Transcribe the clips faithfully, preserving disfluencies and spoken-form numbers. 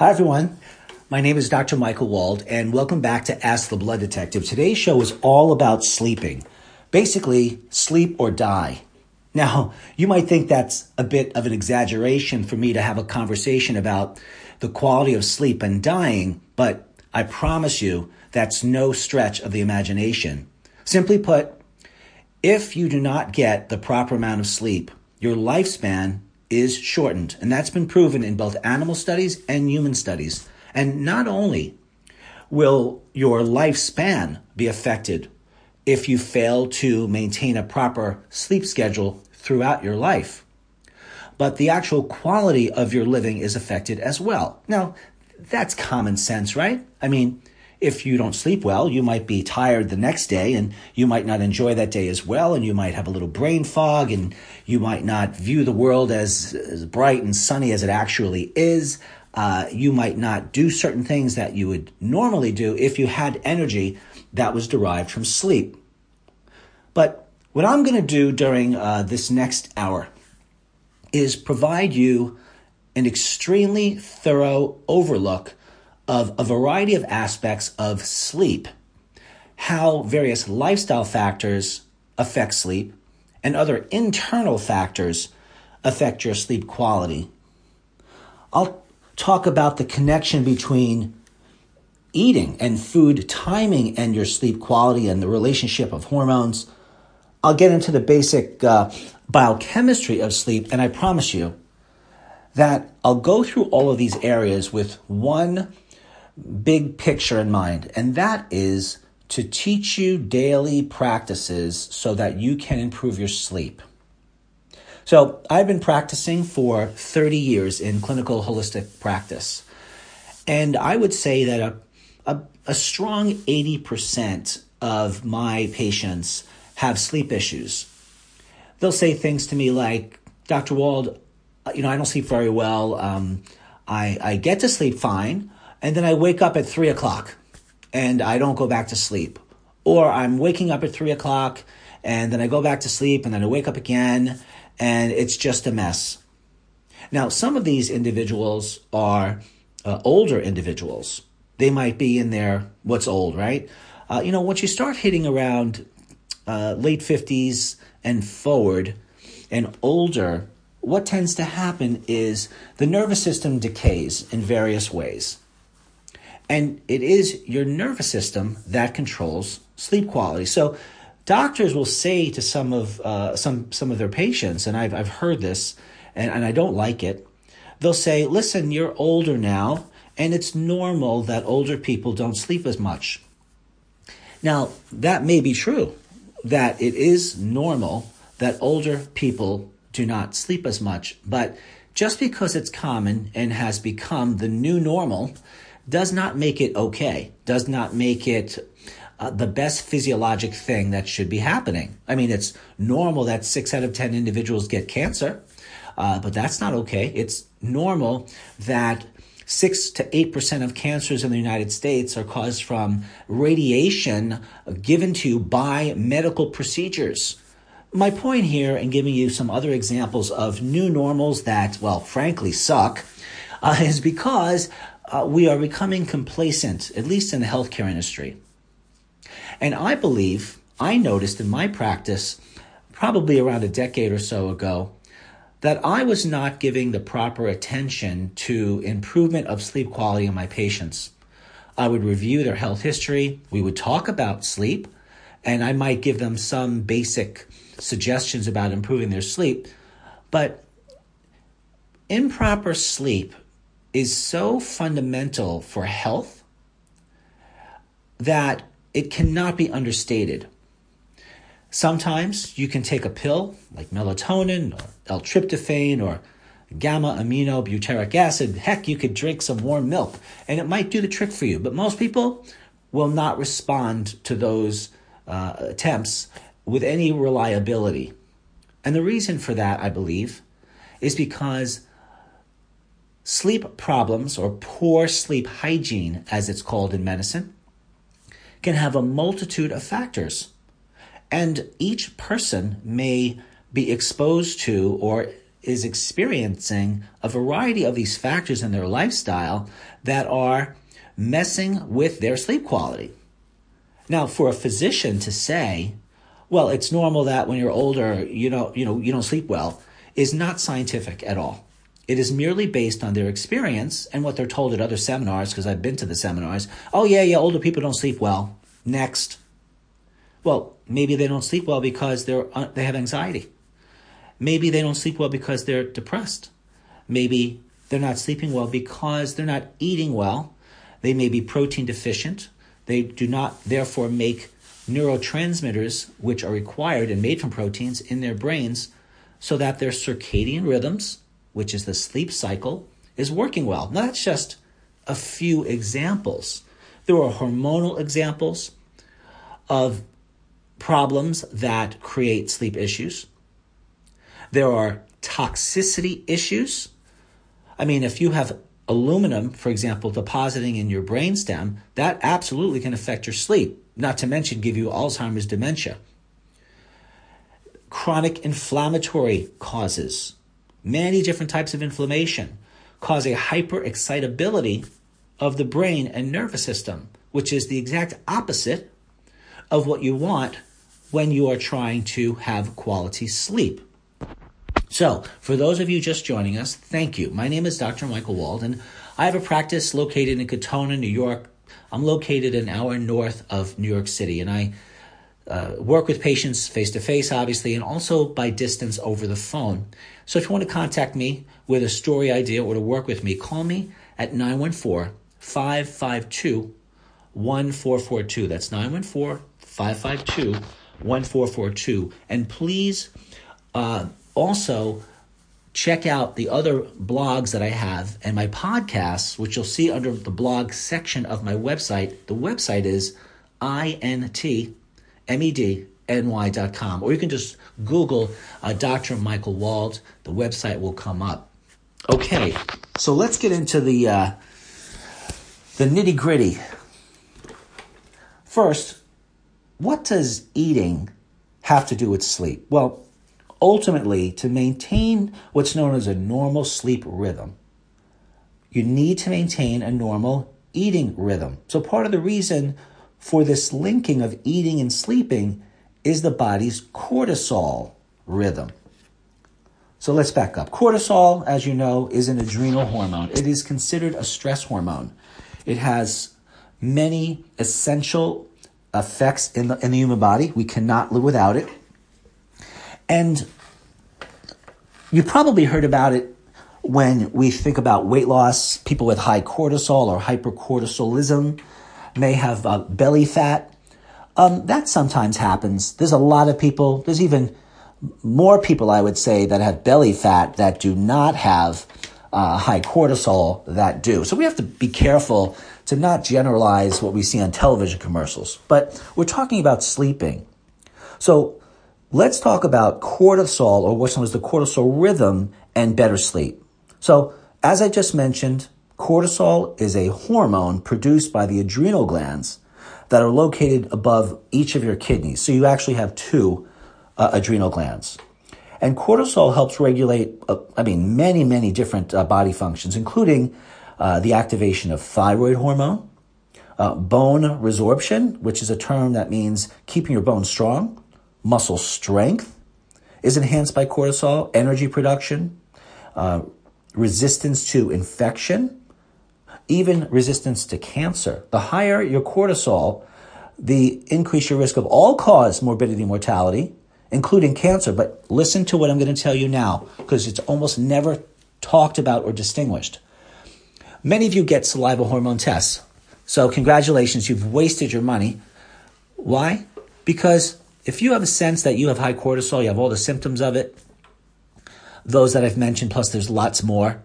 Hi, everyone. My name is Doctor Michael Wald, and welcome back to Ask the Blood Detective. Today's show is all about sleeping. Basically, sleep or die. Now, you might think that's a bit of an exaggeration for me to have a conversation about the quality of sleep and dying, but I promise you that's no stretch of the imagination. Simply put, if you do not get the proper amount of sleep, your lifespan is shortened, and that's been proven in both animal studies and human studies. And not only will your lifespan be affected if you fail to maintain a proper sleep schedule throughout your life, but the actual quality of your living is affected as well. Now, that's common sense, right? I mean, if you don't sleep well, you might be tired the next day and you might not enjoy that day as well. And you might have a little brain fog and you might not view the world as, as bright and sunny as it actually is. Uh, you might not do certain things that you would normally do if you had energy that was derived from sleep. But what I'm going to do during uh, this next hour is provide you an extremely thorough overlook of a variety of aspects of sleep, how various lifestyle factors affect sleep, and other internal factors affect your sleep quality. I'll talk about the connection between eating and food timing and your sleep quality and the relationship of hormones. I'll get into the basic uh, biochemistry of sleep, and I promise you that I'll go through all of these areas with one big picture in mind, and that is to teach you daily practices so that you can improve your sleep. So I've been practicing for thirty years in clinical holistic practice, and I would say that a a, a strong eighty percent of my patients have sleep issues. They'll say things to me like, Doctor Wald, you know, I don't sleep very well. Um, I, I get to sleep fine, and then I wake up at three o'clock and I don't go back to sleep. Or I'm waking up at three o'clock and then I go back to sleep and then I wake up again and it's just a mess. Now, some of these individuals are uh, older individuals. They might be in their what's old, right? Uh, you know, once you start hitting around uh, late fifties and forward and older, what tends to happen is the nervous system decays in various ways. And it is your nervous system that controls sleep quality. So doctors will say to some of uh, some some of their patients, and I've I've heard this, and, and I don't like it, they'll say, listen, you're older now, and it's normal that older people don't sleep as much. Now, that may be true, that it is normal that older people do not sleep as much, but just because it's common and has become the new normal does not make it okay, does not make it uh, the best physiologic thing that should be happening. I mean, it's normal that six out of ten individuals get cancer, uh, but that's not okay. It's normal that six to eight percent of cancers in the United States are caused from radiation given to you by medical procedures. My point here in giving you some other examples of new normals that, well, frankly suck, uh, is because Uh, we are becoming complacent, at least in the healthcare industry. And I believe, I noticed in my practice, probably around a decade or so ago, that I was not giving the proper attention to improvement of sleep quality in my patients. I would review their health history, we would talk about sleep, and I might give them some basic suggestions about improving their sleep. But improper sleep is so fundamental for health that it cannot be understated. Sometimes you can take a pill like melatonin or L-tryptophan or gamma-aminobutyric acid. Heck, you could drink some warm milk and it might do the trick for you. But most people will not respond to those uh, attempts with any reliability. And the reason for that, I believe, is because sleep problems, or poor sleep hygiene, as it's called in medicine, can have a multitude of factors. And each person may be exposed to or is experiencing a variety of these factors in their lifestyle that are messing with their sleep quality. Now, for a physician to say, well, it's normal that when you're older, you don't, you know, you don't sleep well, is not scientific at all. It is merely based on their experience and what they're told at other seminars, because I've been to the seminars. Oh, yeah, yeah, older people don't sleep well. Next. Well, maybe they don't sleep well because they're they have anxiety. Maybe they don't sleep well because they're depressed. Maybe they're not sleeping well because they're not eating well. They may be protein deficient. They do not, therefore, make neurotransmitters, which are required and made from proteins, in their brains so that their circadian rhythms, which is the sleep cycle, is working well. Now, that's just a few examples. There are hormonal examples of problems that create sleep issues. There are toxicity issues. I mean, if you have aluminum, for example, depositing in your brainstem, that absolutely can affect your sleep, not to mention give you Alzheimer's dementia. Chronic inflammatory causes, many different types of inflammation, cause a hyperexcitability of the brain and nervous system, which is the exact opposite of what you want when you are trying to have quality sleep. So, for those of you just joining us, thank you. My name is Doctor Michael Wald, and I have a practice located in Katona, New York. I'm located an hour north of New York City, and I uh, work with patients face-to-face, obviously, and also by distance over the phone. So if you want to contact me with a story idea or to work with me, call me at nine one four, five five two, one four four two. That's nine one four, five five two, one four four two. And please... Uh, Also, check out the other blogs that I have and my podcasts, which you'll see under the blog section of my website. The website is I N T M E D N Y dot com. Or you can just Google uh, Doctor Michael Wald. The website will come up. Okay, so let's get into the, uh, the nitty-gritty. First, what does eating have to do with sleep? Well, ultimately, to maintain what's known as a normal sleep rhythm, you need to maintain a normal eating rhythm. So part of the reason for this linking of eating and sleeping is the body's cortisol rhythm. So let's back up. Cortisol, as you know, is an adrenal hormone. It is considered a stress hormone. It has many essential effects in the, in the human body. We cannot live without it. And you probably heard about it when we think about weight loss. People with high cortisol or hypercortisolism may have uh, belly fat. Um, that sometimes happens. There's a lot of people, there's even more people, I would say, that have belly fat that do not have uh, high cortisol that do. So we have to be careful to not generalize what we see on television commercials. But we're talking about sleeping. So let's talk about cortisol, or what's known as the cortisol rhythm, and better sleep. So, as I just mentioned, cortisol is a hormone produced by the adrenal glands that are located above each of your kidneys. So you actually have two uh, adrenal glands. And cortisol helps regulate, uh, I mean, many, many different uh, body functions, including uh, the activation of thyroid hormone, uh, bone resorption, which is a term that means keeping your bones strong. Muscle strength is enhanced by cortisol, energy production, uh, resistance to infection, even resistance to cancer. The higher your cortisol, the increase your risk of all-cause morbidity and mortality, including cancer. But listen to what I'm going to tell you now, because it's almost never talked about or distinguished. Many of you get saliva hormone tests. So congratulations, you've wasted your money. Why? Because if you have a sense that you have high cortisol, you have all the symptoms of it, those that I've mentioned, plus there's lots more.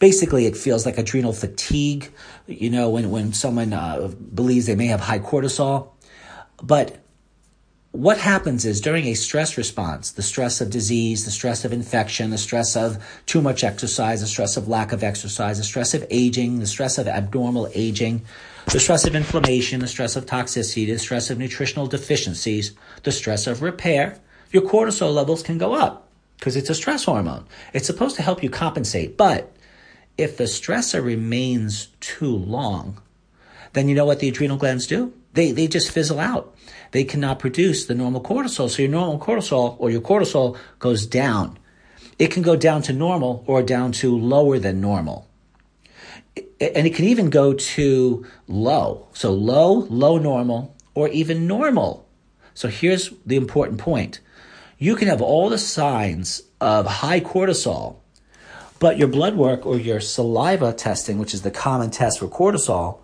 Basically, it feels like adrenal fatigue, you know, when, when someone uh, believes they may have high cortisol. But what happens is during a stress response, the stress of disease, the stress of infection, the stress of too much exercise, the stress of lack of exercise, the stress of aging, the stress of abnormal aging, the stress of inflammation, the stress of toxicity, the stress of nutritional deficiencies, the stress of repair, your cortisol levels can go up. because it's a stress hormone. It's supposed to help you compensate. But if the stressor remains too long, then you know what the adrenal glands do? They they just fizzle out. They cannot produce the normal cortisol. So your normal cortisol or your cortisol goes down. It can go down to normal or down to lower than normal. And it can even go to low. So low, low normal, or even normal. So here's the important point. You can have all the signs of high cortisol, but your blood work or your saliva testing, which is the common test for cortisol,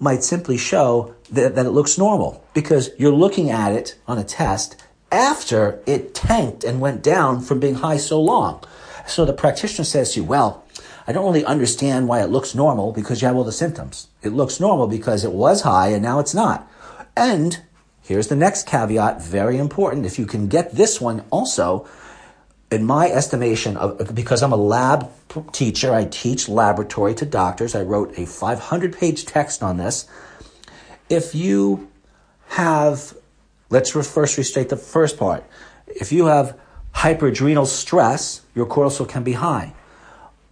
might simply show that, that it looks normal because you're looking at it on a test after it tanked and went down from being high so long. So the practitioner says to you, well, I don't really understand why it looks normal because you have all the symptoms. It looks normal because it was high and now it's not. And here's the next caveat, very important. If you can get this one also, in my estimation, of, because I'm a lab teacher, I teach laboratory to doctors. I wrote a five hundred page text on this. If you have, let's first restate the first part. If you have hyperadrenal stress, your cortisol can be high.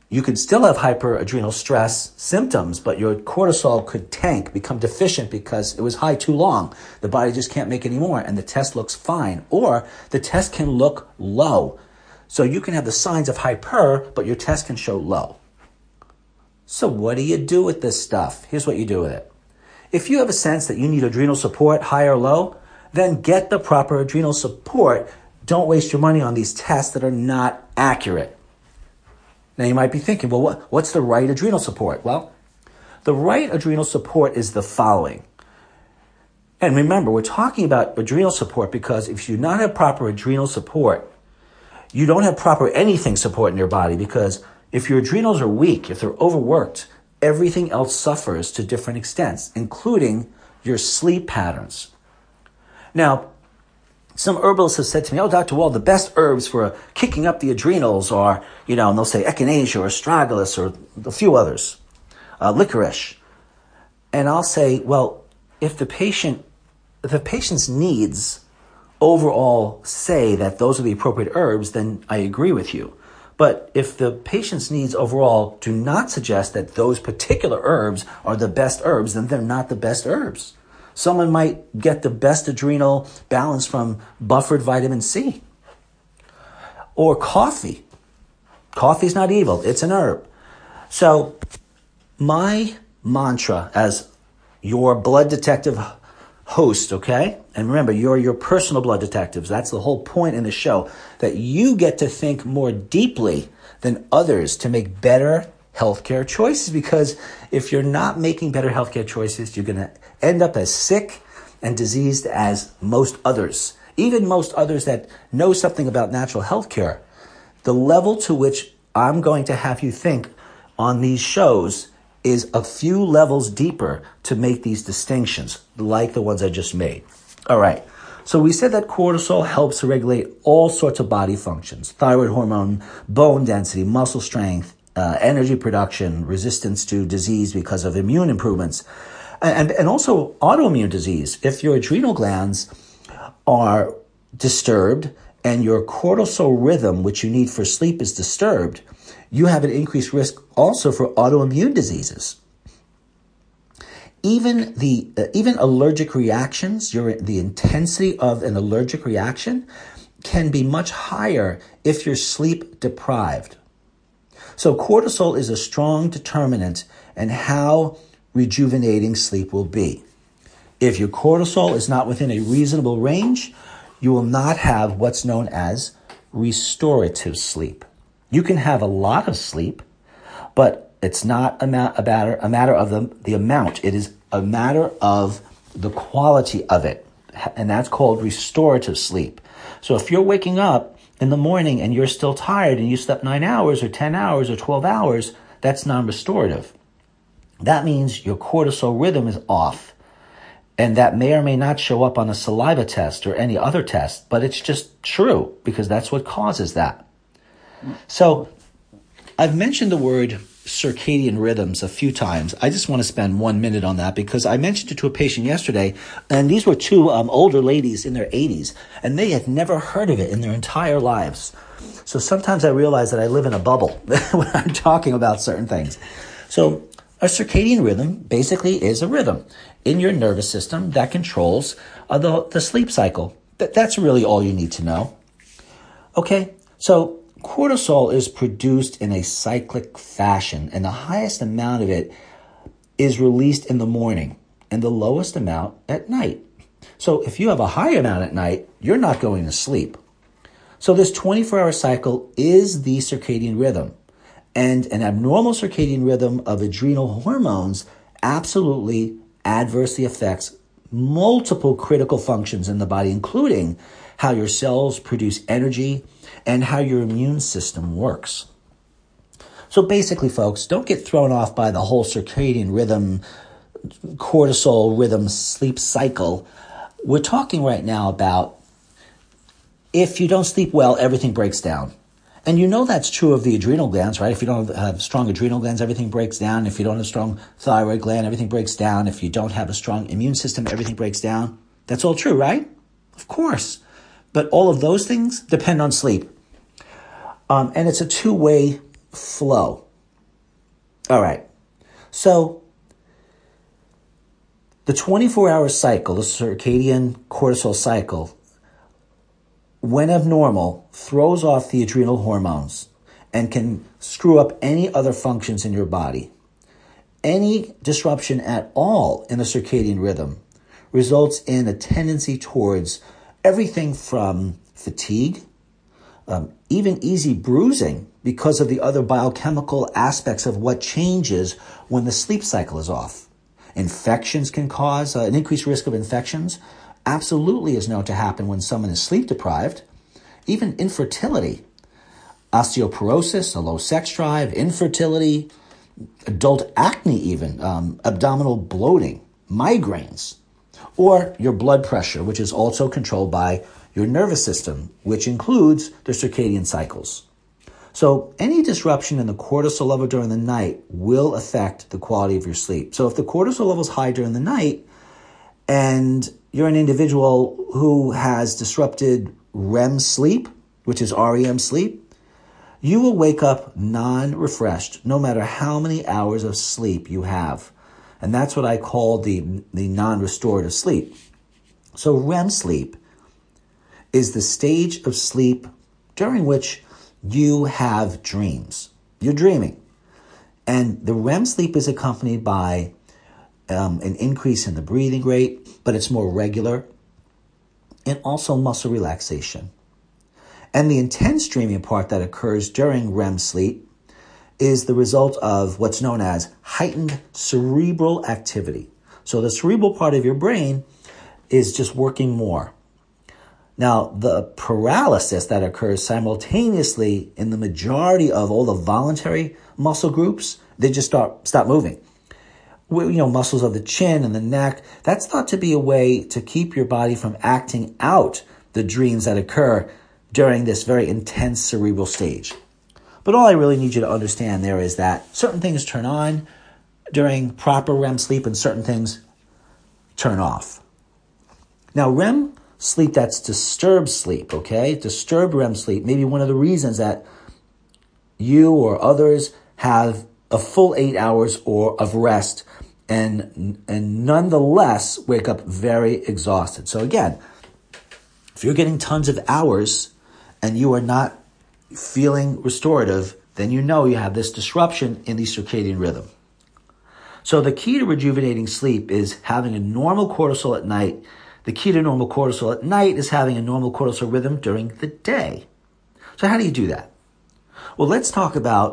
You could still have hyperadrenal stress symptoms, but your cortisol could tank, become deficient because it was high too long. The body just can't make any more, and the test looks fine. Or the test can look low. So you can have the signs of hyper, but your test can show low. So what do you do with this stuff? Here's what you do with it. If you have a sense that you need adrenal support, high or low, then get the proper adrenal support. Don't waste your money on these tests that are not accurate. Now you might be thinking, well, what, what's the right adrenal support? Well, the right adrenal support is the following. And remember, we're talking about adrenal support because if you do not have proper adrenal support, you don't have proper anything support in your body because if your adrenals are weak, if they're overworked, everything else suffers to different extents, including your sleep patterns. Now, some herbalists have said to me, oh, Doctor Wald, the best herbs for kicking up the adrenals are, you know, and they'll say echinacea or astragalus or a few others, uh, licorice. And I'll say, well, if the patient, if the patient's needs overall say that those are the appropriate herbs, then I agree with you. But if the patient's needs overall do not suggest that those particular herbs are the best herbs, then they're not the best herbs. Someone might get the best adrenal balance from buffered vitamin C or coffee. Coffee's not evil. It's an herb. So my mantra as your blood detective host, okay? And remember, you're your personal blood detectives. That's the whole point in the show, that you get to think more deeply than others to make better healthcare choices, because if you're not making better healthcare choices, you're going to end up as sick and diseased as most others, even most others that know something about natural healthcare. The level to which I'm going to have you think on these shows is a few levels deeper to make these distinctions, like the ones I just made. All right. So we said that cortisol helps to regulate all sorts of body functions, thyroid hormone, bone density, muscle strength, Uh, energy production, resistance to disease because of immune improvements, and, and also autoimmune disease. If your adrenal glands are disturbed and your cortisol rhythm, which you need for sleep, is disturbed, you have an increased risk also for autoimmune diseases. Even the uh, even allergic reactions, your the intensity of an allergic reaction can be much higher if you're sleep deprived. So cortisol is a strong determinant in how rejuvenating sleep will be. If your cortisol is not within a reasonable range, you will not have what's known as restorative sleep. You can have a lot of sleep, but it's not a matter, a matter of the, the amount. It is a matter of the quality of it, and that's called restorative sleep. So if you're waking up in the morning and you're still tired and you slept nine hours or ten hours or twelve hours, that's non-restorative. That means your cortisol rhythm is off. And that may or may not show up on a saliva test or any other test, but it's just true because that's what causes that. So I've mentioned the word circadian rhythms a few times. I just want to spend one minute on that because I mentioned it to a patient yesterday, and these were two um, older ladies in their eighties, and they had never heard of it in their entire lives. So sometimes I realize that I live in a bubble when I'm talking about certain things. So a circadian rhythm basically is a rhythm in your nervous system that controls uh, the, the sleep cycle. That, that's really all you need to know. Okay, so cortisol is produced in a cyclic fashion, and the highest amount of it is released in the morning and the lowest amount at night. So if you have a high amount at night, you're not going to sleep. So this twenty-four hour cycle is the circadian rhythm, and an abnormal circadian rhythm of adrenal hormones absolutely adversely affects multiple critical functions in the body, including how your cells produce energy and how your immune system works. So basically, folks, don't get thrown off by the whole circadian rhythm, cortisol rhythm, sleep cycle. We're talking right now about if you don't sleep well, everything breaks down. And you know that's true of the adrenal glands, right? If you don't have strong adrenal glands, everything breaks down. If you don't have a strong thyroid gland, everything breaks down. If you don't have a strong immune system, everything breaks down. That's all true, right? Of course. But all of those things depend on sleep. Um, and it's a two-way flow. All right. So the twenty-four hour cycle, the circadian cortisol cycle, when abnormal, throws off the adrenal hormones and can screw up any other functions in your body. Any disruption at all in the circadian rhythm results in a tendency towards everything from fatigue, um, even easy bruising because of the other biochemical aspects of what changes when the sleep cycle is off. Infections can cause uh, an increased risk of infections. Absolutely is known to happen when someone is sleep deprived, even infertility, osteoporosis, a low sex drive, infertility, adult acne even, um, abdominal bloating, migraines, or your blood pressure, which is also controlled by your nervous system, which includes the circadian cycles. So any disruption in the cortisol level during the night will affect the quality of your sleep. So if the cortisol level is high during the night and you're an individual who has disrupted R E M sleep, which is R E M sleep, you will wake up non-refreshed, no matter how many hours of sleep you have. And that's what I call the, the non-restorative sleep. So R E M sleep is the stage of sleep during which you have dreams. You're dreaming. And the R E M sleep is accompanied by Um, an increase in the breathing rate, but it's more regular, and also muscle relaxation. And the intense dreaming part that occurs during R E M sleep is the result of what's known as heightened cerebral activity. So the cerebral part of your brain is just working more. Now, the paralysis that occurs simultaneously in the majority of all the voluntary muscle groups, they just start, stop moving. You know, muscles of the chin and the neck, that's thought to be a way to keep your body from acting out the dreams that occur during this very intense cerebral stage. But all I really need you to understand there is that certain things turn on during proper R E M sleep and certain things turn off. Now, R E M sleep, that's disturbed sleep, okay? Disturbed R E M sleep may be one of the reasons that you or others have a full eight hours or of rest and and nonetheless wake up very exhausted. So again, if you're getting tons of hours and you are not feeling restorative, then you know you have this disruption in the circadian rhythm. So the key to rejuvenating sleep is having a normal cortisol at night. The key to normal cortisol at night is having a normal cortisol rhythm during the day. So how do you do that? Well, let's talk about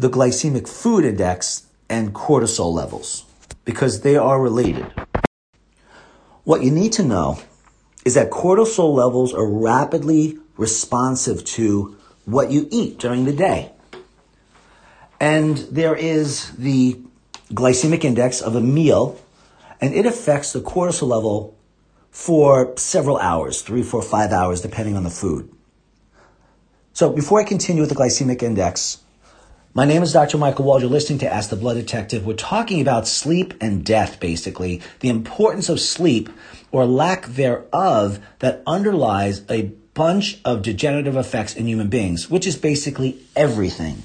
the glycemic food index and cortisol levels, because they are related. What you need to know is that cortisol levels are rapidly responsive to what you eat during the day. And there is the glycemic index of a meal, and it affects the cortisol level for several hours, three, four, five hours, depending on the food. So before I continue with the glycemic index, My name is Doctor Michael Wald. You're listening to Ask the Blood Detective. We're talking about sleep and death, basically. The importance of sleep, or lack thereof, that underlies a bunch of degenerative effects in human beings, which is basically everything.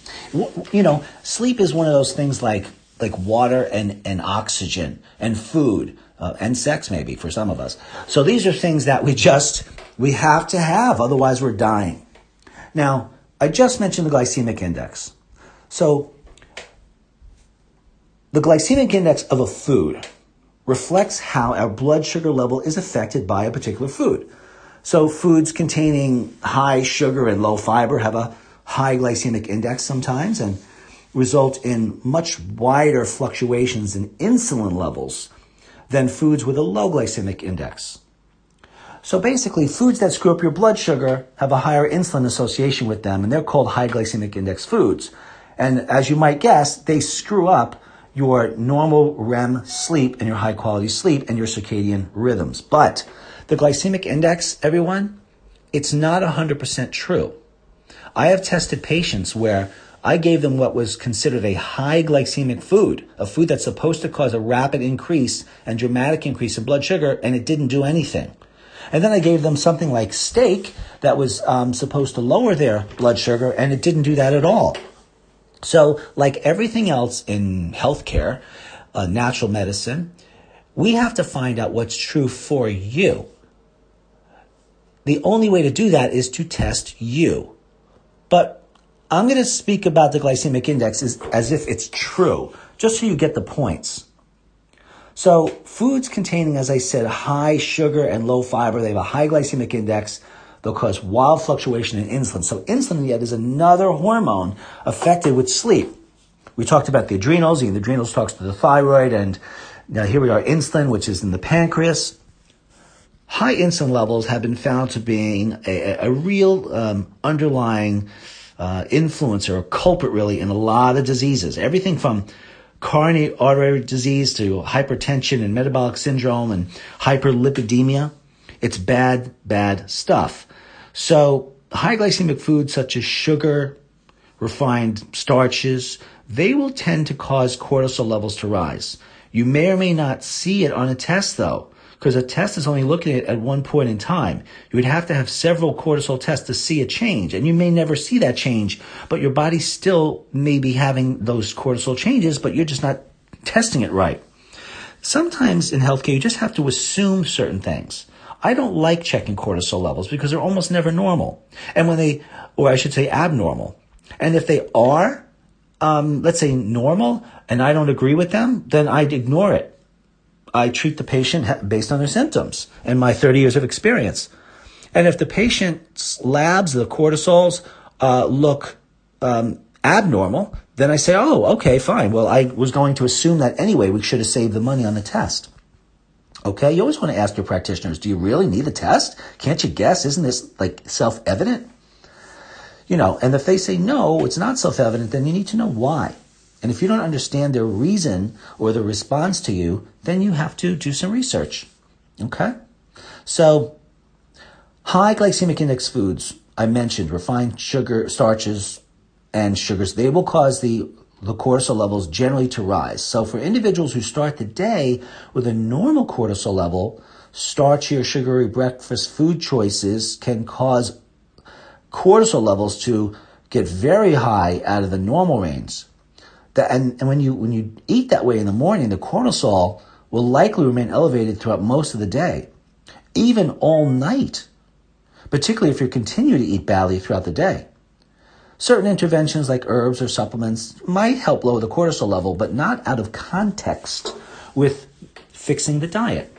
You know, sleep is one of those things like like water and, and oxygen and food uh, and sex, maybe, for some of us. So these are things that we just, we have to have, otherwise we're dying. Now, I just mentioned the glycemic index. So the glycemic index of a food reflects how our blood sugar level is affected by a particular food. So foods containing high sugar and low fiber have a high glycemic index sometimes and result in much wider fluctuations in insulin levels than foods with a low glycemic index. So basically, foods that screw up your blood sugar have a higher insulin association with them, and they're called high glycemic index foods. And as you might guess, they screw up your normal R E M sleep and your high quality sleep and your circadian rhythms. But the glycemic index, everyone, it's not one hundred percent true. I have tested patients where I gave them what was considered a high glycemic food, a food that's supposed to cause a rapid increase and dramatic increase in blood sugar, and it didn't do anything. And then I gave them something like steak that was um, supposed to lower their blood sugar, and it didn't do that at all. So like everything else in healthcare, uh, natural medicine, we have to find out what's true for you. The only way to do that is to test you. But I'm going to speak about the glycemic index as, as if it's true, just so you get the points. So foods containing, as I said, high sugar and low fiber, they have a high glycemic index. They'll cause wild fluctuation in insulin. So insulin, yet, is another hormone affected with sleep. We talked about the adrenals. The adrenals talks to the thyroid. And now here we are, insulin, which is in the pancreas. High insulin levels have been found to be a, a real um, underlying uh, influencer or culprit, really, in a lot of diseases. Everything from coronary artery disease to hypertension and metabolic syndrome and hyperlipidemia. It's bad, bad stuff. So high glycemic foods such as sugar, refined starches, they will tend to cause cortisol levels to rise. You may or may not see it on a test, though, because a test is only looking at it at one point in time. You would have to have several cortisol tests to see a change, and you may never see that change, but your body still may be having those cortisol changes, but you're just not testing it right. Sometimes in healthcare, you just have to assume certain things. I don't like checking cortisol levels because they're almost never normal. And when they, or I should say abnormal. And if they are, um, let's say normal, and I don't agree with them, then I'd ignore it. I treat the patient based on their symptoms and my thirty years of experience. And if the patient's labs, the cortisols, uh, look, um, abnormal, then I say, oh, okay, fine. Well, I was going to assume that anyway. We should have saved the money on the test. Okay, you always want to ask your practitioners, do you really need a test? Can't you guess? Isn't this like self-evident? You know, and if they say, no, it's not self-evident, then you need to know why. And if you don't understand their reason or their response to you, then you have to do some research. Okay? So high glycemic index foods, I mentioned, refined sugar, starches, and sugars, they will cause the the cortisol levels generally to rise. So for individuals who start the day with a normal cortisol level, starchy or sugary breakfast food choices can cause cortisol levels to get very high out of the normal range. That, and, and when you when you eat that way in the morning, the cortisol will likely remain elevated throughout most of the day, even all night, particularly if you continue to eat badly throughout the day. Certain interventions like herbs or supplements might help lower the cortisol level, but not out of context with fixing the diet.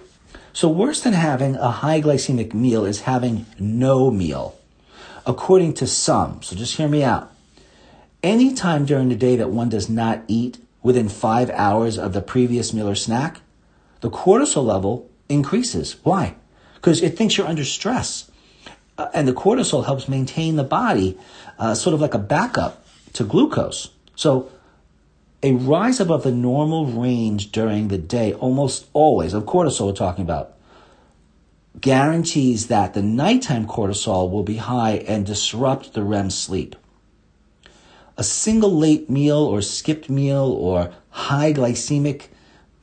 So worse than having a high glycemic meal is having no meal, according to some. So just hear me out. Any time during the day that one does not eat within five hours of the previous meal or snack, the cortisol level increases. Why? Because it thinks you're under stress. And the cortisol helps maintain the body uh, sort of like a backup to glucose. So a rise above the normal range during the day, almost always, of cortisol we're talking about, guarantees that the nighttime cortisol will be high and disrupt the R E M sleep. a single late meal or skipped meal or high glycemic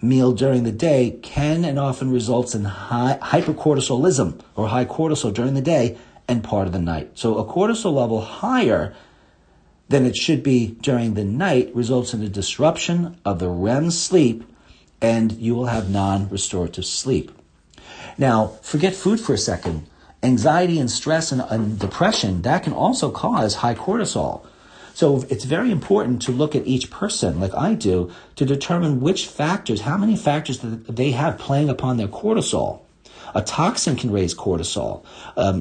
meal during the day can and often results in high hypercortisolism or high cortisol during the day and part of the night. So a cortisol level higher than it should be during the night results in a disruption of the R E M sleep, and you will have non-restorative sleep. Now, forget food for a second. Anxiety and stress and, and depression, that can also cause high cortisol. So it's very important to look at each person, like I do, to determine which factors, how many factors that they have playing upon their cortisol. A toxin can raise cortisol. Um,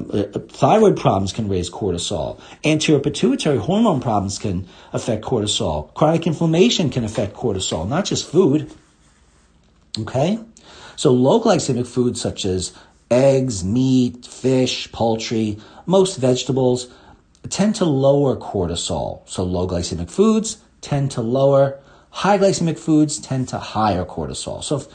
thyroid problems can raise cortisol. Anterior pituitary hormone problems can affect cortisol. Chronic inflammation can affect cortisol, not just food. Okay? So low glycemic foods such as eggs, meat, fish, poultry, most vegetables tend to lower cortisol. So low glycemic foods tend to lower. High glycemic foods tend to higher cortisol. So if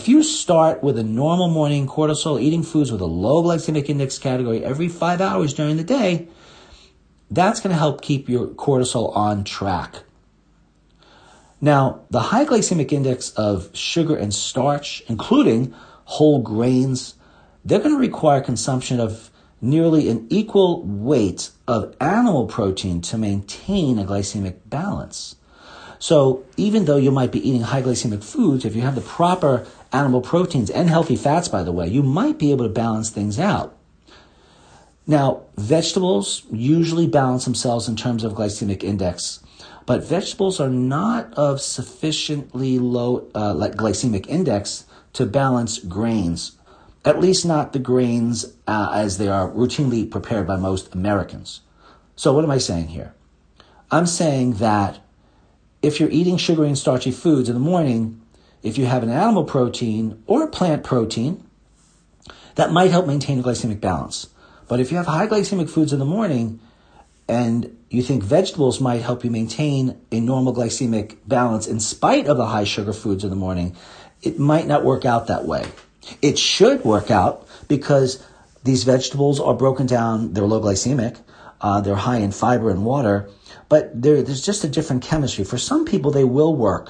If you start with a normal morning cortisol, eating foods with a low glycemic index category every five hours during the day, that's going to help keep your cortisol on track. Now, the high glycemic index of sugar and starch, including whole grains, they're going to require consumption of nearly an equal weight of animal protein to maintain a glycemic balance. So even though you might be eating high glycemic foods, if you have the proper animal proteins and healthy fats, by the way, you might be able to balance things out. Now, vegetables usually balance themselves in terms of glycemic index, but vegetables are not of sufficiently low uh, like glycemic index to balance grains, at least not the grains uh, as they are routinely prepared by most Americans. So what am I saying here? I'm saying that if you're eating sugary and starchy foods in the morning, if you have an animal protein or a plant protein, that might help maintain a glycemic balance. But if you have high glycemic foods in the morning and you think vegetables might help you maintain a normal glycemic balance in spite of the high sugar foods in the morning, it might not work out that way. It should work out because these vegetables are broken down, they're low glycemic, uh, they're high in fiber and water, but there, there's just a different chemistry. For some people, they will work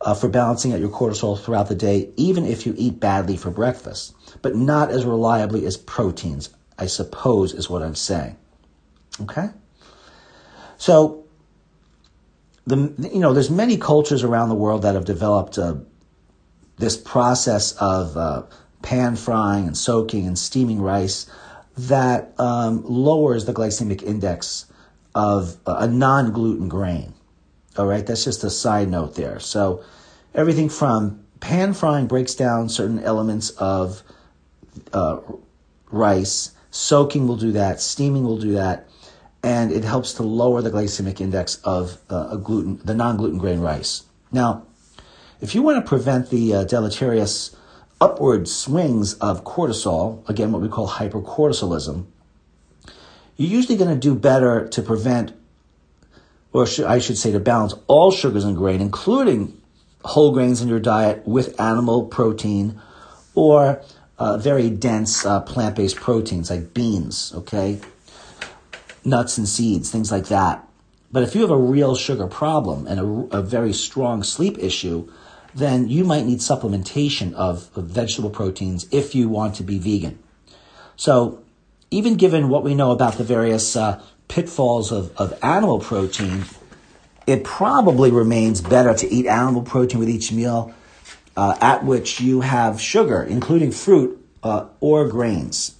uh, for balancing out your cortisol throughout the day, even if you eat badly for breakfast, but not as reliably as proteins, I suppose is what I'm saying. Okay? So, the you know, there's many cultures around the world that have developed uh, this process of uh, pan frying and soaking and steaming rice that um, lowers the glycemic index of a non-gluten grain. All right, that's just a side note there. So everything from pan frying breaks down certain elements of uh, rice. Soaking will do that. Steaming will do that. And it helps to lower the glycemic index of uh, a gluten, the non-gluten grain rice. Now, if you want to prevent the uh, deleterious upward swings of cortisol, again, what we call hypercortisolism, you're usually going to do better to prevent, or I should say to balance all sugars and grain, including whole grains in your diet with animal protein or uh, very dense uh, plant-based proteins like beans, okay, nuts and seeds, things like that. But if you have a real sugar problem and a, a very strong sleep issue, then you might need supplementation of, of vegetable proteins if you want to be vegan. So even given what we know about the various uh, pitfalls of, of animal protein, it probably remains better to eat animal protein with each meal uh, at which you have sugar, including fruit uh, or grains.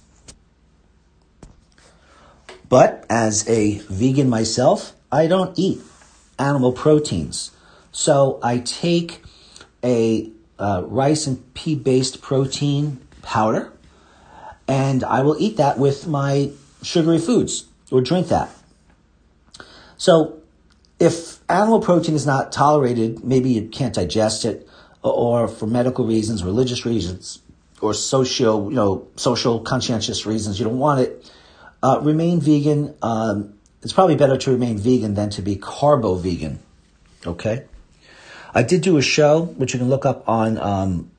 But as a vegan myself, I don't eat animal proteins. So I take a uh, rice and pea-based protein powder, and I will eat that with my sugary foods or drink that. So if animal protein is not tolerated, maybe you can't digest it, or for medical reasons, religious reasons, or social, you know, social conscientious reasons, you don't want it, uh, remain vegan. Um, it's probably better to remain vegan than to be carbo-vegan, okay? I did do a show, which you can look up on um,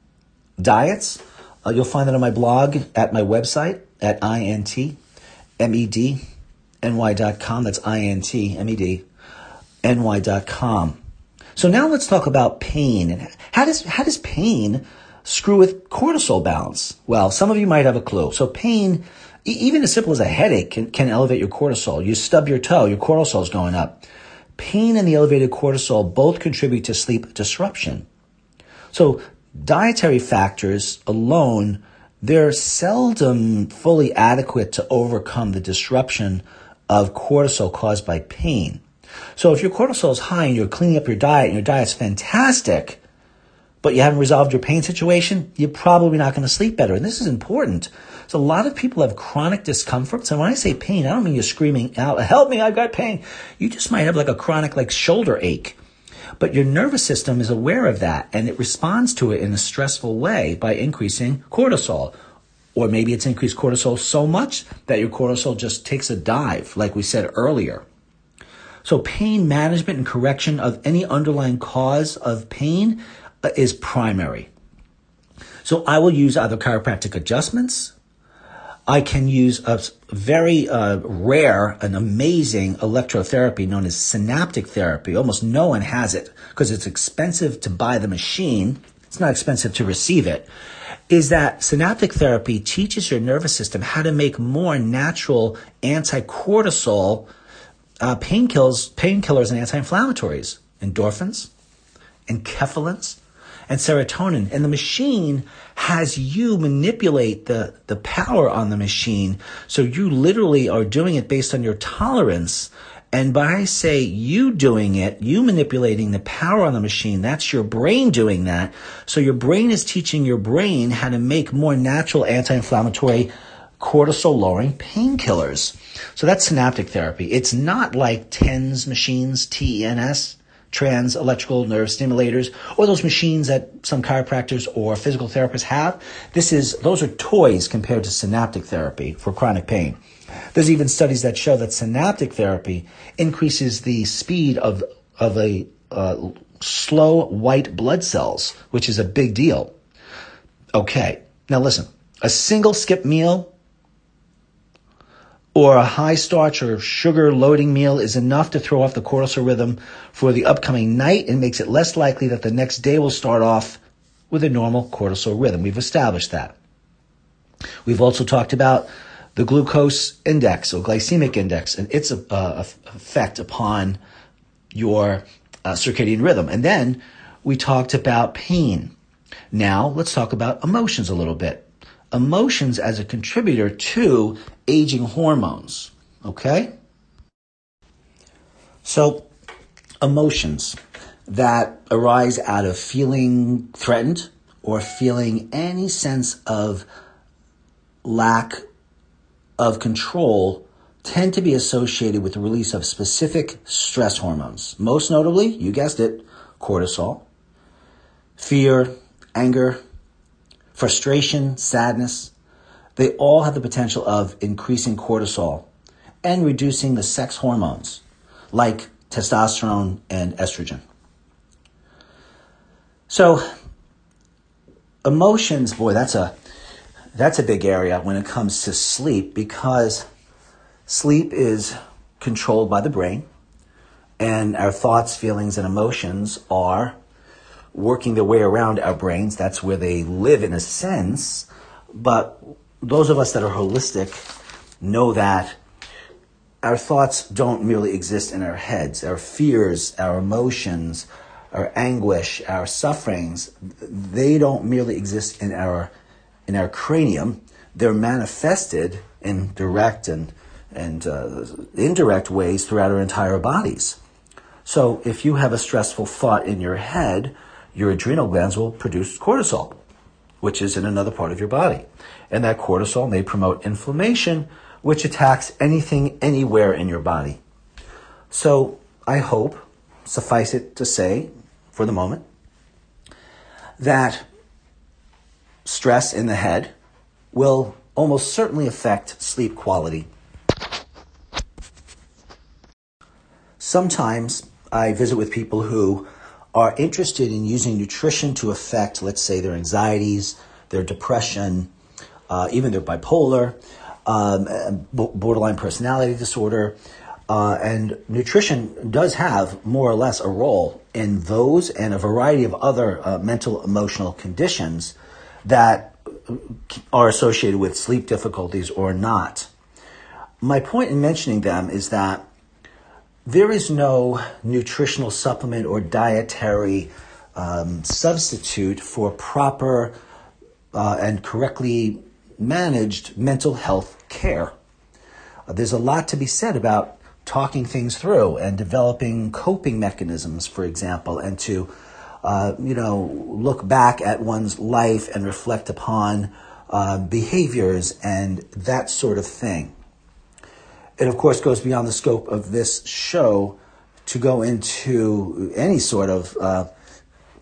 diets. Uh, you'll find that on my blog at my website at I N T M E D N Y dot com. That's I N T M E D int N Y dot com. So now let's talk about pain. And how does, how does pain screw with cortisol balance? Well, some of you might have a clue. So pain, even as simple as a headache, can, can elevate your cortisol. You stub your toe, your cortisol is going up. Pain and the elevated cortisol both contribute to sleep disruption. So dietary factors alone, they're seldom fully adequate to overcome the disruption of cortisol caused by pain. So if your cortisol is high and you're cleaning up your diet and your diet's fantastic, but you haven't resolved your pain situation, you're probably not going to sleep better. And this is important. So a lot of people have chronic discomforts. And when I say pain, I don't mean you're screaming out, help me, I've got pain. You just might have like a chronic like shoulder ache. But your nervous system is aware of that and it responds to it in a stressful way by increasing cortisol. Or maybe it's increased cortisol so much that your cortisol just takes a dive, like we said earlier. So pain management and correction of any underlying cause of pain is primary. So I will use either chiropractic adjustments. I can use a very uh, rare and amazing electrotherapy known as synaptic therapy. Almost no one has it because it's expensive to buy the machine. It's not expensive to receive it. Is that synaptic therapy teaches your nervous system how to make more natural anti-cortisol uh, painkillers, painkillers and anti-inflammatories, endorphins, enkephalins, and serotonin. And the machine has you manipulate the, the power on the machine. So you literally are doing it based on your tolerance. And by, say, you doing it, you manipulating the power on the machine, that's your brain doing that. So your brain is teaching your brain how to make more natural anti-inflammatory cortisol-lowering painkillers. So that's synaptic therapy. It's not like TENS machines, T E N S, trans electrical nerve stimulators, or those machines that some chiropractors or physical therapists have. This is, those are toys compared to synaptic therapy for chronic pain. There's even studies that show that synaptic therapy increases the speed of, of a, uh, slow white blood cells, which is a big deal. Okay. Now listen, a single skip meal or a high starch or sugar loading meal is enough to throw off the cortisol rhythm for the upcoming night and makes it less likely that the next day will start off with a normal cortisol rhythm. We've established that. We've also talked about the glucose index or glycemic index and its uh, effect upon your uh, circadian rhythm. And then we talked about pain. Now let's talk about emotions a little bit. Emotions as a contributor to aging hormones, okay? So emotions that arise out of feeling threatened or feeling any sense of lack of control tend to be associated with the release of specific stress hormones. Most notably, you guessed it, cortisol, fear, anger, frustration, sadness, they all have the potential of increasing cortisol and reducing the sex hormones like testosterone and estrogen. So emotions, boy, that's a that's a big area when it comes to sleep because sleep is controlled by the brain and our thoughts, feelings, and emotions are working their way around our brains. That's where they live in a sense. But those of us that are holistic know that our thoughts don't merely exist in our heads. Our fears, our emotions, our anguish, our sufferings, they don't merely exist in our in our cranium. They're manifested in direct and, and uh, indirect ways throughout our entire bodies. So if you have a stressful thought in your head, your adrenal glands will produce cortisol, which is in another part of your body. And that cortisol may promote inflammation, which attacks anything, anywhere in your body. So I hope, suffice it to say, for the moment, that stress in the head will almost certainly affect sleep quality. Sometimes I visit with people who are interested in using nutrition to affect, let's say, their anxieties, their depression, uh, even their bipolar, um, borderline personality disorder, Uh, and nutrition does have more or less a role in those and a variety of other uh, mental, emotional conditions that are associated with sleep difficulties or not. My point in mentioning them is that there is no nutritional supplement or dietary um, substitute for proper uh, and correctly managed mental health care. Uh, there's a lot to be said about talking things through and developing coping mechanisms, for example, and to uh, you know, look back at one's life and reflect upon uh, behaviors and that sort of thing. It, of course, goes beyond the scope of this show to go into any sort of uh,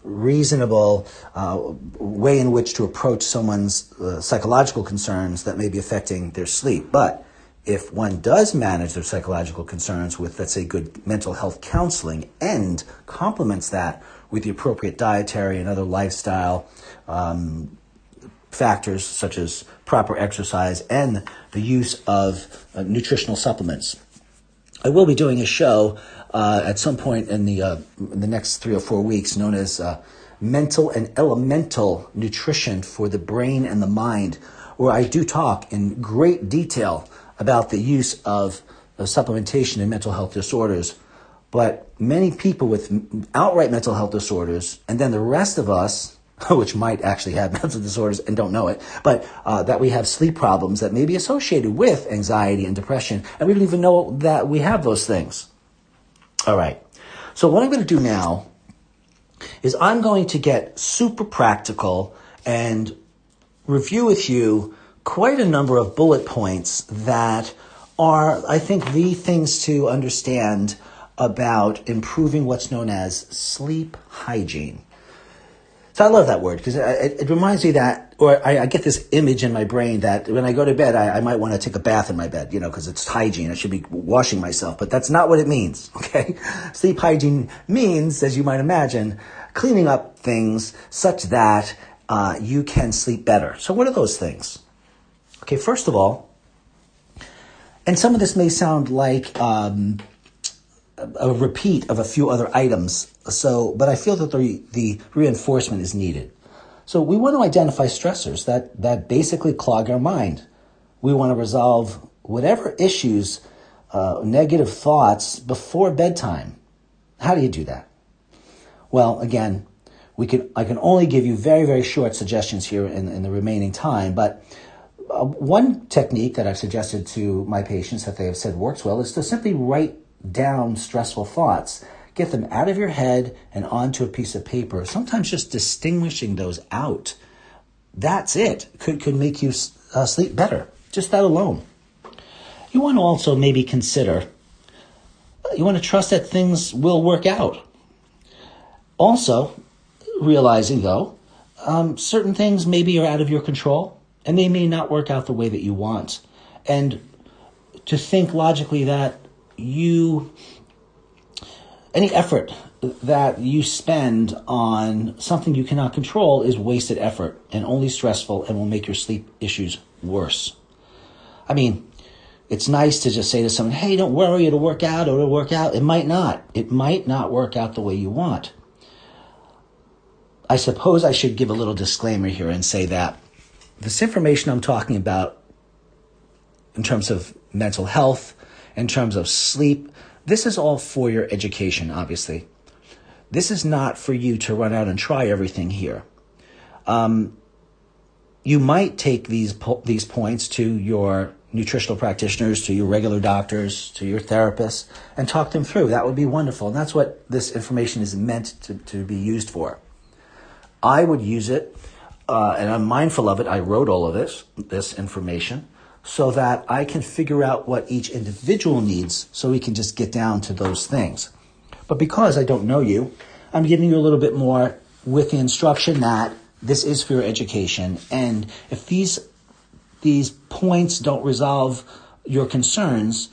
reasonable uh, way in which to approach someone's uh, psychological concerns that may be affecting their sleep. But if one does manage their psychological concerns with, let's say, good mental health counseling and complements that with the appropriate dietary and other lifestyle um factors such as proper exercise and the use of uh, nutritional supplements. I will be doing a show uh, at some point in the uh, in the next three or four weeks known as uh, Mental and Elemental Nutrition for the Brain and the Mind, where I do talk in great detail about the use of, of supplementation in mental health disorders. But many people with outright mental health disorders, and then the rest of us, which might actually have mental disorders and don't know it, but uh, that we have sleep problems that may be associated with anxiety and depression, and we don't even know that we have those things. All right, so what I'm going to do now is I'm going to get super practical and review with you quite a number of bullet points that are, I think, the things to understand about improving what's known as sleep hygiene. So I love that word because it, it reminds me that, or I, I get this image in my brain that when I go to bed, I, I might want to take a bath in my bed, you know, because it's hygiene. I should be washing myself, but that's not what it means, okay? Sleep hygiene means, as you might imagine, cleaning up things such that uh, you can sleep better. So what are those things? Okay, first of all, and some of this may sound like um, a repeat of a few other items, So, but I feel that the, the reinforcement is needed. So we want to identify stressors that, that basically clog our mind. We want to resolve whatever issues, uh, negative thoughts before bedtime. How do you do that? Well, again, we can, I can only give you very, very short suggestions here in, in the remaining time, but uh, one technique that I've suggested to my patients that they have said works well is to simply write down stressful thoughts. Get them out of your head and onto a piece of paper. Sometimes just distinguishing those out, that's it, could could make you uh, sleep better. Just that alone. You want to also maybe consider, you want to trust that things will work out. Also, realizing though, um, certain things maybe are out of your control and they may not work out the way that you want. And to think logically that you... any effort that you spend on something you cannot control is wasted effort and only stressful and will make your sleep issues worse. I mean, it's nice to just say to someone, hey, don't worry, it'll work out, it'll work out. It might not. It might not work out the way you want. I suppose I should give a little disclaimer here and say that this information I'm talking about in terms of mental health, in terms of sleep, this is all for your education, obviously. This is not for you to run out and try everything here. Um, you might take these po- these points to your nutritional practitioners, to your regular doctors, to your therapists, and talk them through. That would be wonderful. And that's what this information is meant to, to be used for. I would use it, uh, and I'm mindful of it. I wrote all of this, this information, so that I can figure out what each individual needs so we can just get down to those things. But because I don't know you, I'm giving you a little bit more with the instruction that this is for your education. And if these these points don't resolve your concerns,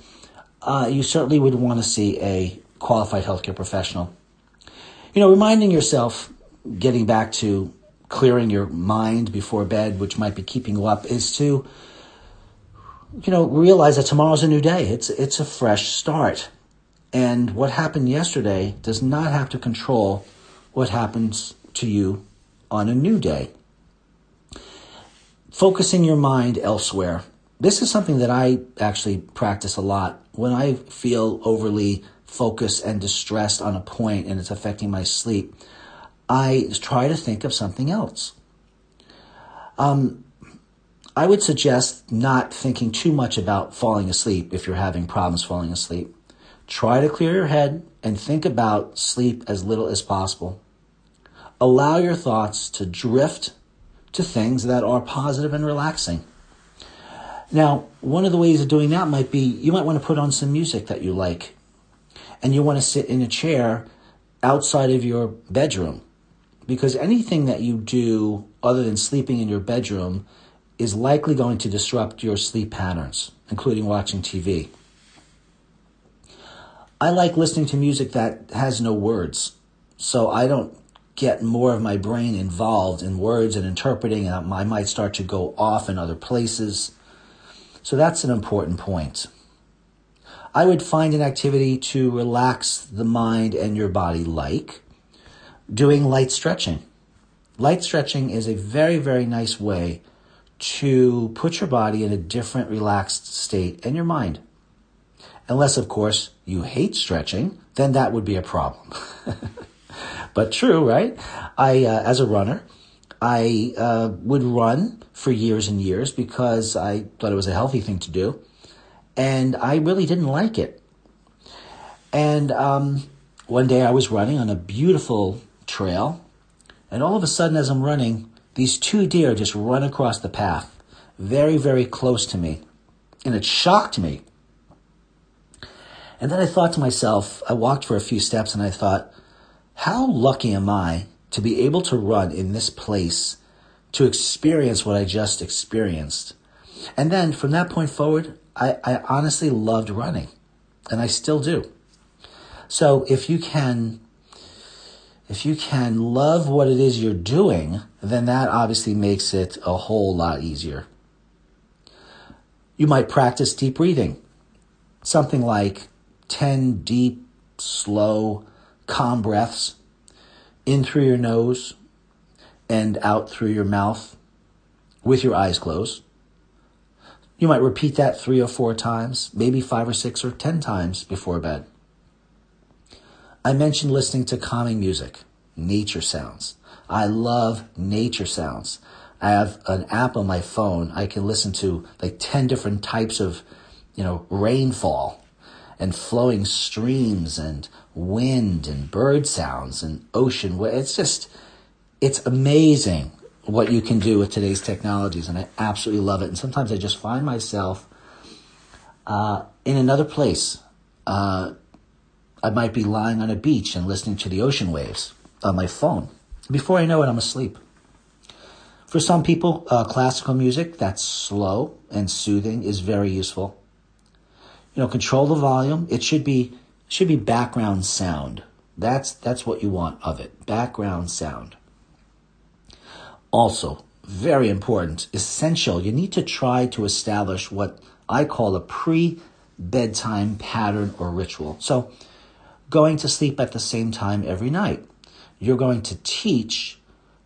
uh, you certainly would want to see a qualified healthcare professional. You know, reminding yourself, getting back to clearing your mind before bed, which might be keeping you up, is to you know, realize that tomorrow's a new day. It's, it's a fresh start. And what happened yesterday does not have to control what happens to you on a new day. Focusing your mind elsewhere. This is something that I actually practice a lot. When I feel overly focused and distressed on a point and it's affecting my sleep, I try to think of something else. Um, I would suggest not thinking too much about falling asleep if you're having problems falling asleep. Try to clear your head and think about sleep as little as possible. Allow your thoughts to drift to things that are positive and relaxing. Now, one of the ways of doing that might be you might want to put on some music that you like, and you want to sit in a chair outside of your bedroom, because anything that you do other than sleeping in your bedroom is likely going to disrupt your sleep patterns, including watching T V. I like listening to music that has no words, so I don't get more of my brain involved in words and interpreting, and I might start to go off in other places. So that's an important point. I would find an activity to relax the mind and your body, like doing light stretching. Light stretching is a very, very nice way to put your body in a different relaxed state and your mind. Unless, of course, you hate stretching, then that would be a problem. But true, right? I, uh, as a runner, I uh, would run for years and years because I thought it was a healthy thing to do. And I really didn't like it. And um, one day I was running on a beautiful trail. And all of a sudden, as I'm running, these two deer just run across the path, very, very close to me. And it shocked me. And then I thought to myself, I walked for a few steps and I thought, how lucky am I to be able to run in this place to experience what I just experienced? And then from that point forward, I, I honestly loved running, and I still do. So if you can, if you can love what it is you're doing, then that obviously makes it a whole lot easier. You might practice deep breathing, something like ten deep, slow, calm breaths in through your nose and out through your mouth with your eyes closed. You might repeat that three or four times, maybe five or six or ten times before bed. I mentioned listening to calming music, nature sounds. I love nature sounds. I have an app on my phone. I can listen to like ten different types of, you know, rainfall and flowing streams and wind and bird sounds and ocean. It's just, it's amazing what you can do with today's technologies, and I absolutely love it. And sometimes I just find myself uh, in another place. Uh, I might be lying on a beach and listening to the ocean waves on my phone. Before I know it, I'm asleep. For some people, uh, classical music that's slow and soothing is very useful. You know, control the volume. It should be should be background sound. That's that's what you want of it. Background sound. Also, very important, essential, you need to try to establish what I call a pre-bedtime pattern or ritual. So, going to sleep at the same time every night. You're going to teach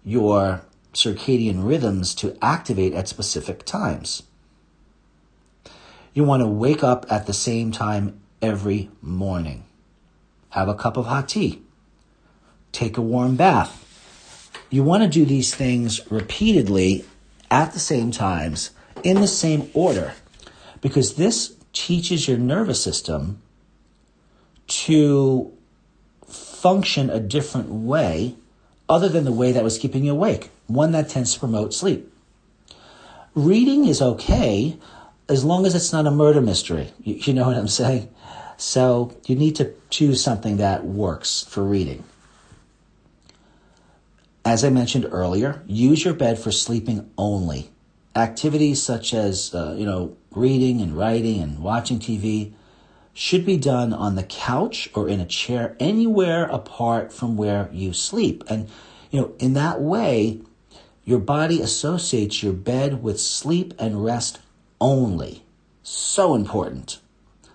your circadian rhythms to activate at specific times. You want to wake up at the same time every morning. Have a cup of hot tea. Take a warm bath. You want to do these things repeatedly at the same times in the same order, because this teaches your nervous system to function a different way other than the way that was keeping you awake, one that tends to promote sleep. Reading is okay as long as it's not a murder mystery. You, you know what I'm saying? So you need to choose something that works for reading. As I mentioned earlier, use your bed for sleeping only. Activities such as, uh, you know, reading and writing and watching T V should be done on the couch or in a chair, anywhere apart from where you sleep. And, you know, in that way, your body associates your bed with sleep and rest only. So important.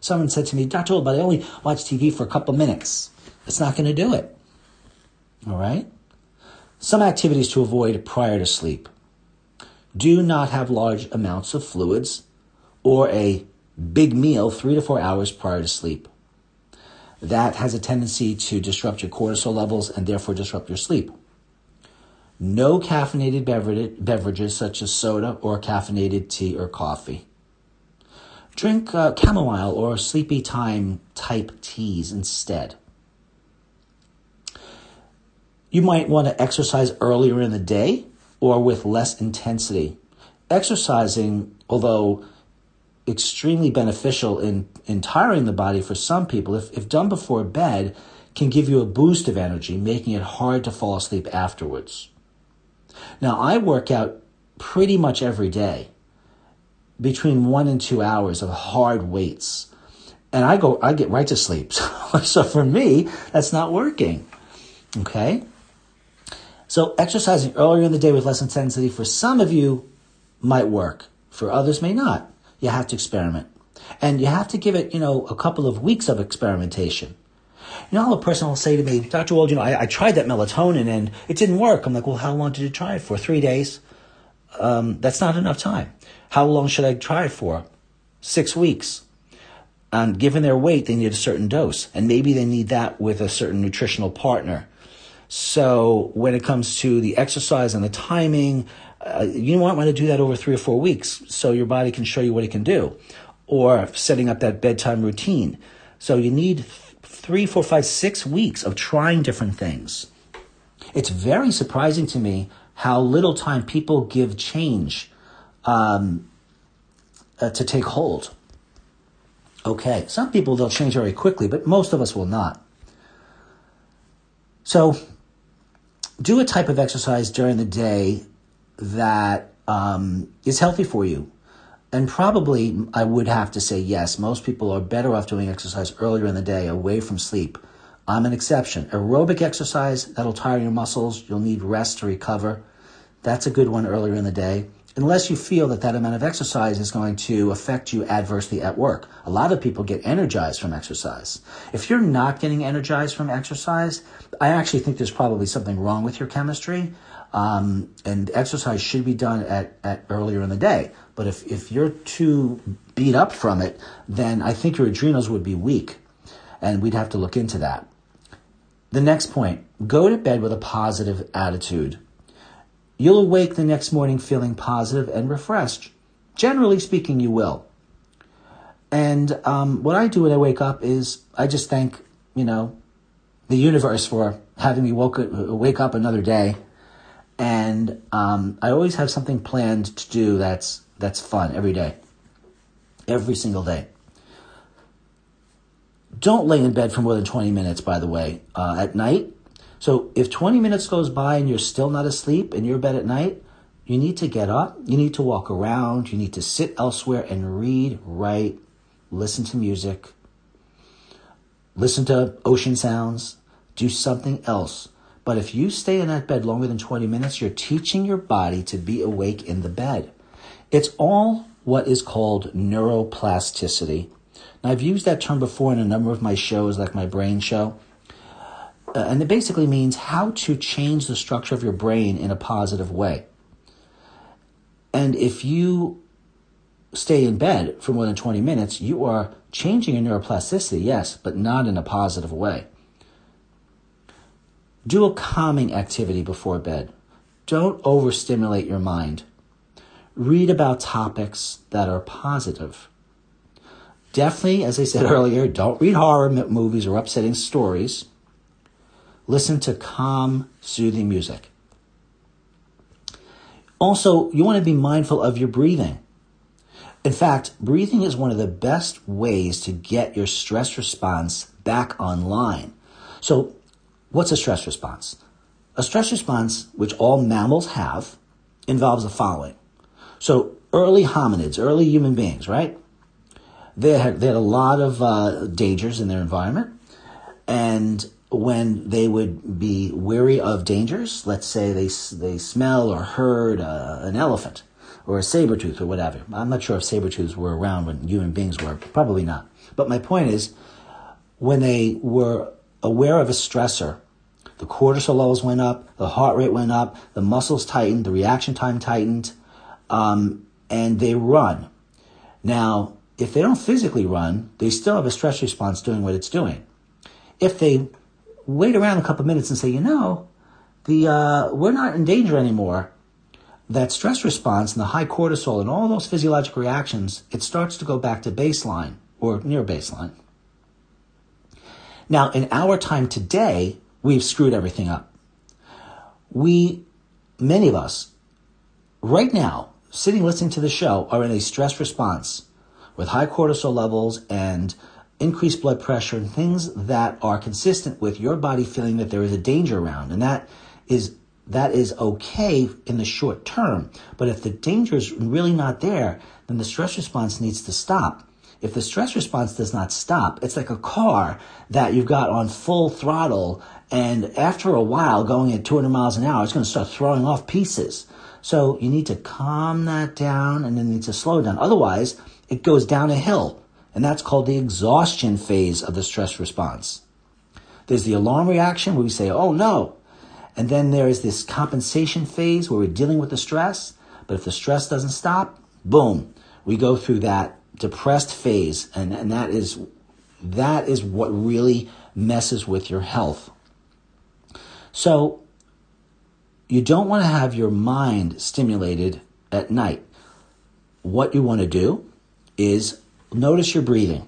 Someone said to me, Doctor Wald, but I only watch T V for a couple minutes. It's not going to do it. All right? Some activities to avoid prior to sleep. Do not have large amounts of fluids or a big meal three to four hours prior to sleep. That has a tendency to disrupt your cortisol levels and therefore disrupt your sleep. No caffeinated beverages such as soda or caffeinated tea or coffee. Drink uh, chamomile or sleepy time type teas instead. You might want to exercise earlier in the day or with less intensity. Exercising, although extremely beneficial in, in tiring the body for some people, if, if done before bed, can give you a boost of energy, making it hard to fall asleep afterwards. Now, I work out pretty much every day, between one and two hours of hard weights. And I go, I get right to sleep. So, so for me, that's not working. Okay? So exercising earlier in the day with less intensity for some of you might work. For others may not. You have to experiment. And you have to give it, you know, a couple of weeks of experimentation. You know, a person will say to me, Doctor Wald, you know, I, I tried that melatonin and it didn't work. I'm like, well, how long did you try it for? Three days. Um, that's not enough time. How long should I try it for? Six weeks. And given their weight, they need a certain dose. And maybe they need that with a certain nutritional partner. So when it comes to the exercise and the timing, uh, you might want to do that over three or four weeks so your body can show you what it can do. Or setting up that bedtime routine. So you need th- three, four, five, six weeks of trying different things. It's very surprising to me how little time people give change um, uh, to take hold. Okay, some people, they'll change very quickly, but most of us will not. So do a type of exercise during the day that um, is healthy for you. And probably I would have to say yes, most people are better off doing exercise earlier in the day away from sleep. I'm an exception. Aerobic exercise, that'll tire your muscles. You'll need rest to recover. That's a good one earlier in the day, unless you feel that that amount of exercise is going to affect you adversely at work. A lot of people get energized from exercise. If you're not getting energized from exercise, I actually think there's probably something wrong with your chemistry. Um, and exercise should be done at, at earlier in the day. But if, if you're too beat up from it, then I think your adrenals would be weak. And we'd have to look into that. The next point, go to bed with a positive attitude. You'll awake the next morning feeling positive and refreshed. Generally speaking, you will. And um, what I do when I wake up is I just thank, you know, the universe for having me woke, wake up another day. And um, I always have something planned to do that's that's fun every day, every single day. Don't lay in bed for more than twenty minutes, by the way, uh, at night. So if twenty minutes goes by and you're still not asleep and you're in bed at night, you need to get up, you need to walk around, you need to sit elsewhere and read, write, listen to music, listen to ocean sounds, do something else. But if you stay in that bed longer than twenty minutes, you're teaching your body to be awake in the bed. It's all what is called neuroplasticity. Now, I've used that term before in a number of my shows, like my brain show. Uh, and it basically means how to change the structure of your brain in a positive way. And if you stay in bed for more than twenty minutes, you are changing your neuroplasticity, yes, but not in a positive way. Do a calming activity before bed. Don't overstimulate your mind. Read about topics that are positive. Definitely, as I said earlier, don't read horror movies or upsetting stories. Listen to calm, soothing music. Also, you want to be mindful of your breathing. In fact, breathing is one of the best ways to get your stress response back online. So, what's a stress response? A stress response, which all mammals have, involves the following. So, early hominids, early human beings, right? They had, they had a lot of uh, dangers in their environment, and when they would be wary of dangers, let's say they they smell or heard uh, an elephant or a saber-tooth or whatever. I'm not sure if saber-tooths were around when human beings were. Probably not. But my point is, when they were aware of a stressor, the cortisol levels went up, the heart rate went up, the muscles tightened, the reaction time tightened, um, and they run. Now, if they don't physically run, they still have a stress response doing what it's doing. If they wait around a couple minutes and say, you know, the uh, we're not in danger anymore, that stress response and the high cortisol and all those physiologic reactions, it starts to go back to baseline or near baseline. Now, in our time today, we've screwed everything up. We, many of us, right now, sitting listening to the show, are in a stress response with high cortisol levels and increased blood pressure and things that are consistent with your body feeling that there is a danger around. And that is that is okay in the short term. But if the danger is really not there, then the stress response needs to stop. If the stress response does not stop, it's like a car that you've got on full throttle, and after a while going at two hundred miles an hour, it's going to start throwing off pieces. So you need to calm that down and then need to slow down. Otherwise, it goes down a hill. And that's called the exhaustion phase of the stress response. There's the alarm reaction where we say, oh no. And then there is this compensation phase where we're dealing with the stress. But if the stress doesn't stop, boom, we go through that depressed phase. And, and that is that is what really messes with your health. So you don't want to have your mind stimulated at night. What you want to do is notice your breathing.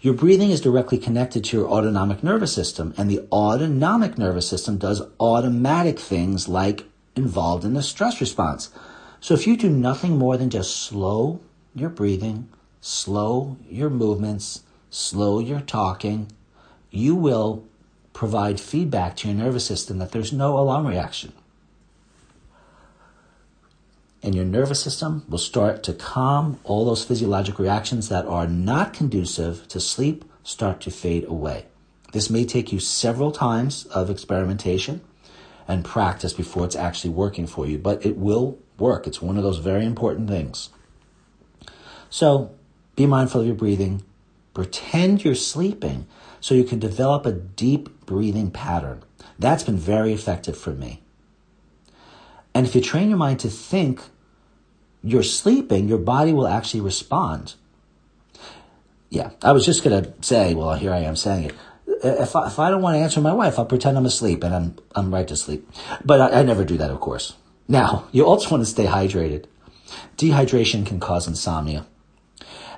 Your breathing is directly connected to your autonomic nervous system, and the autonomic nervous system does automatic things like involved in the stress response. So if you do nothing more than just slow your breathing, slow your movements, slow your talking, you will provide feedback to your nervous system that there's no alarm reaction. And your nervous system will start to calm. All those physiologic reactions that are not conducive to sleep start to fade away. This may take you several times of experimentation and practice before it's actually working for you, but it will work. It's one of those very important things. So be mindful of your breathing. Pretend you're sleeping so you can develop a deep breathing pattern. That's been very effective for me. And if you train your mind to think you're sleeping, your body will actually respond. Yeah, I was just going to say, well, here I am saying it. If I, if I don't want to answer my wife, I'll pretend I'm asleep, and I'm I'm right to sleep. But I, I never do that, of course. Now, you also want to stay hydrated. Dehydration can cause insomnia.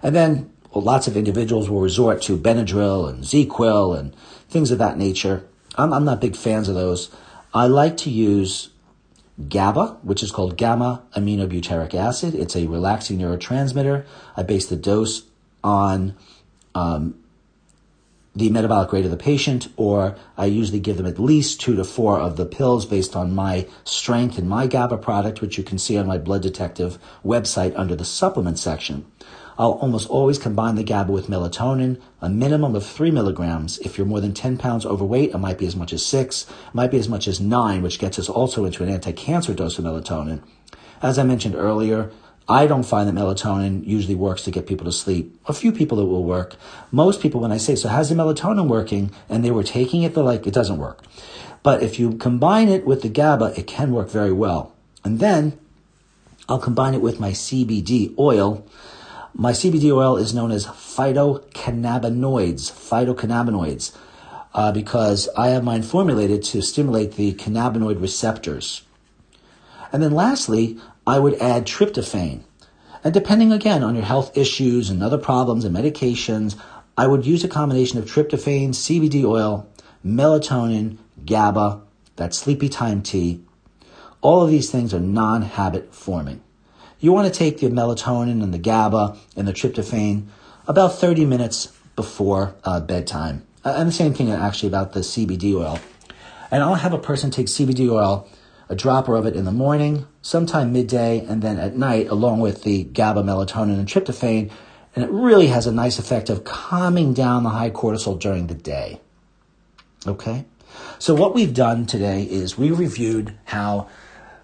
And then well, lots of individuals will resort to Benadryl and Z-Quil and things of that nature. I'm, I'm not big fans of those. I like to use GABA, which is called gamma-aminobutyric acid. It's a relaxing neurotransmitter. I base the dose on um, the metabolic rate of the patient, or I usually give them at least two to four of the pills based on my strength in my GABA product, which you can see on my Blood Detective website under the supplement section. I'll almost always combine the GABA with melatonin, a minimum of three milligrams. If you're more than ten pounds overweight, it might be as much as six, it might be as much as nine, which gets us also into an anti-cancer dose of melatonin. As I mentioned earlier, I don't find that melatonin usually works to get people to sleep. A few people it will work. Most people, when I say, so how's the melatonin working? And they were taking it, they're like, it doesn't work. But if you combine it with the GABA, it can work very well. And then I'll combine it with my C B D oil. My C B D oil is known as phytocannabinoids, phytocannabinoids, uh, because I have mine formulated to stimulate the cannabinoid receptors. And then lastly, I would add tryptophan. And depending, again, on your health issues and other problems and medications, I would use a combination of tryptophan, C B D oil, melatonin, GABA, that sleepy time tea. All of these things are non-habit forming. You want to take the melatonin and the GABA and the tryptophan about thirty minutes before uh, bedtime. Uh, and the same thing actually about the C B D oil. And I'll have a person take C B D oil, a dropper of it in the morning, sometime midday, and then at night, along with the GABA, melatonin, and tryptophan. And it really has a nice effect of calming down the high cortisol during the day. Okay? So what we've done today is we reviewed how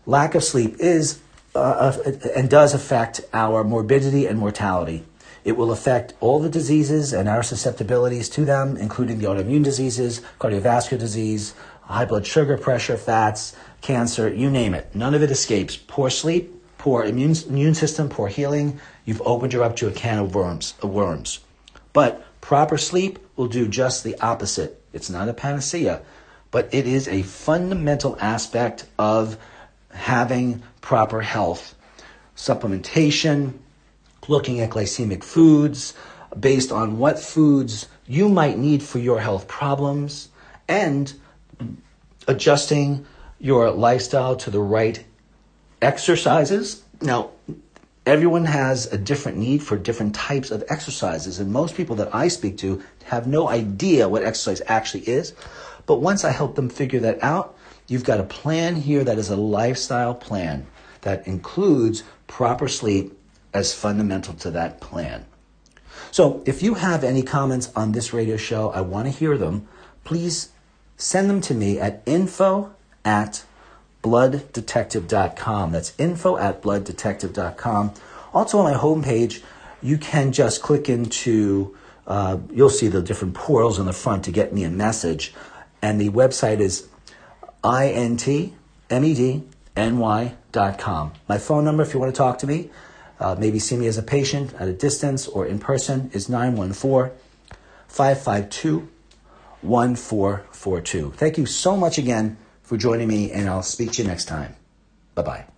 lack of sleep is uh, and does affect our morbidity and mortality. It will affect all the diseases and our susceptibilities to them, including the autoimmune diseases, cardiovascular disease, high blood sugar, pressure, fats, cancer, you name it. None of it escapes. Poor sleep, poor immune, immune system, poor healing. You've opened her up to a can of worms. Of worms. But proper sleep will do just the opposite. It's not a panacea, but it is a fundamental aspect of having proper health. Supplementation, looking at glycemic foods, based on what foods you might need for your health problems, and adjusting your lifestyle to the right exercises. Now, everyone has a different need for different types of exercises, and most people that I speak to have no idea what exercise actually is. But once I help them figure that out, you've got a plan here that is a lifestyle plan that includes proper sleep as fundamental to that plan. So if you have any comments on this radio show, I want to hear them. Please send them to me at info at blood detective dot com. That's info at blood detective dot com. Also on my homepage, you can just click into, uh, you'll see the different portals on the front to get me a message. And the website is int med n y dot com. My phone number, if you want to talk to me, Uh, maybe see me as a patient at a distance or in person, is nine one four, five five two, one four four two. Thank you so much again for joining me, and I'll speak to you next time. Bye-bye.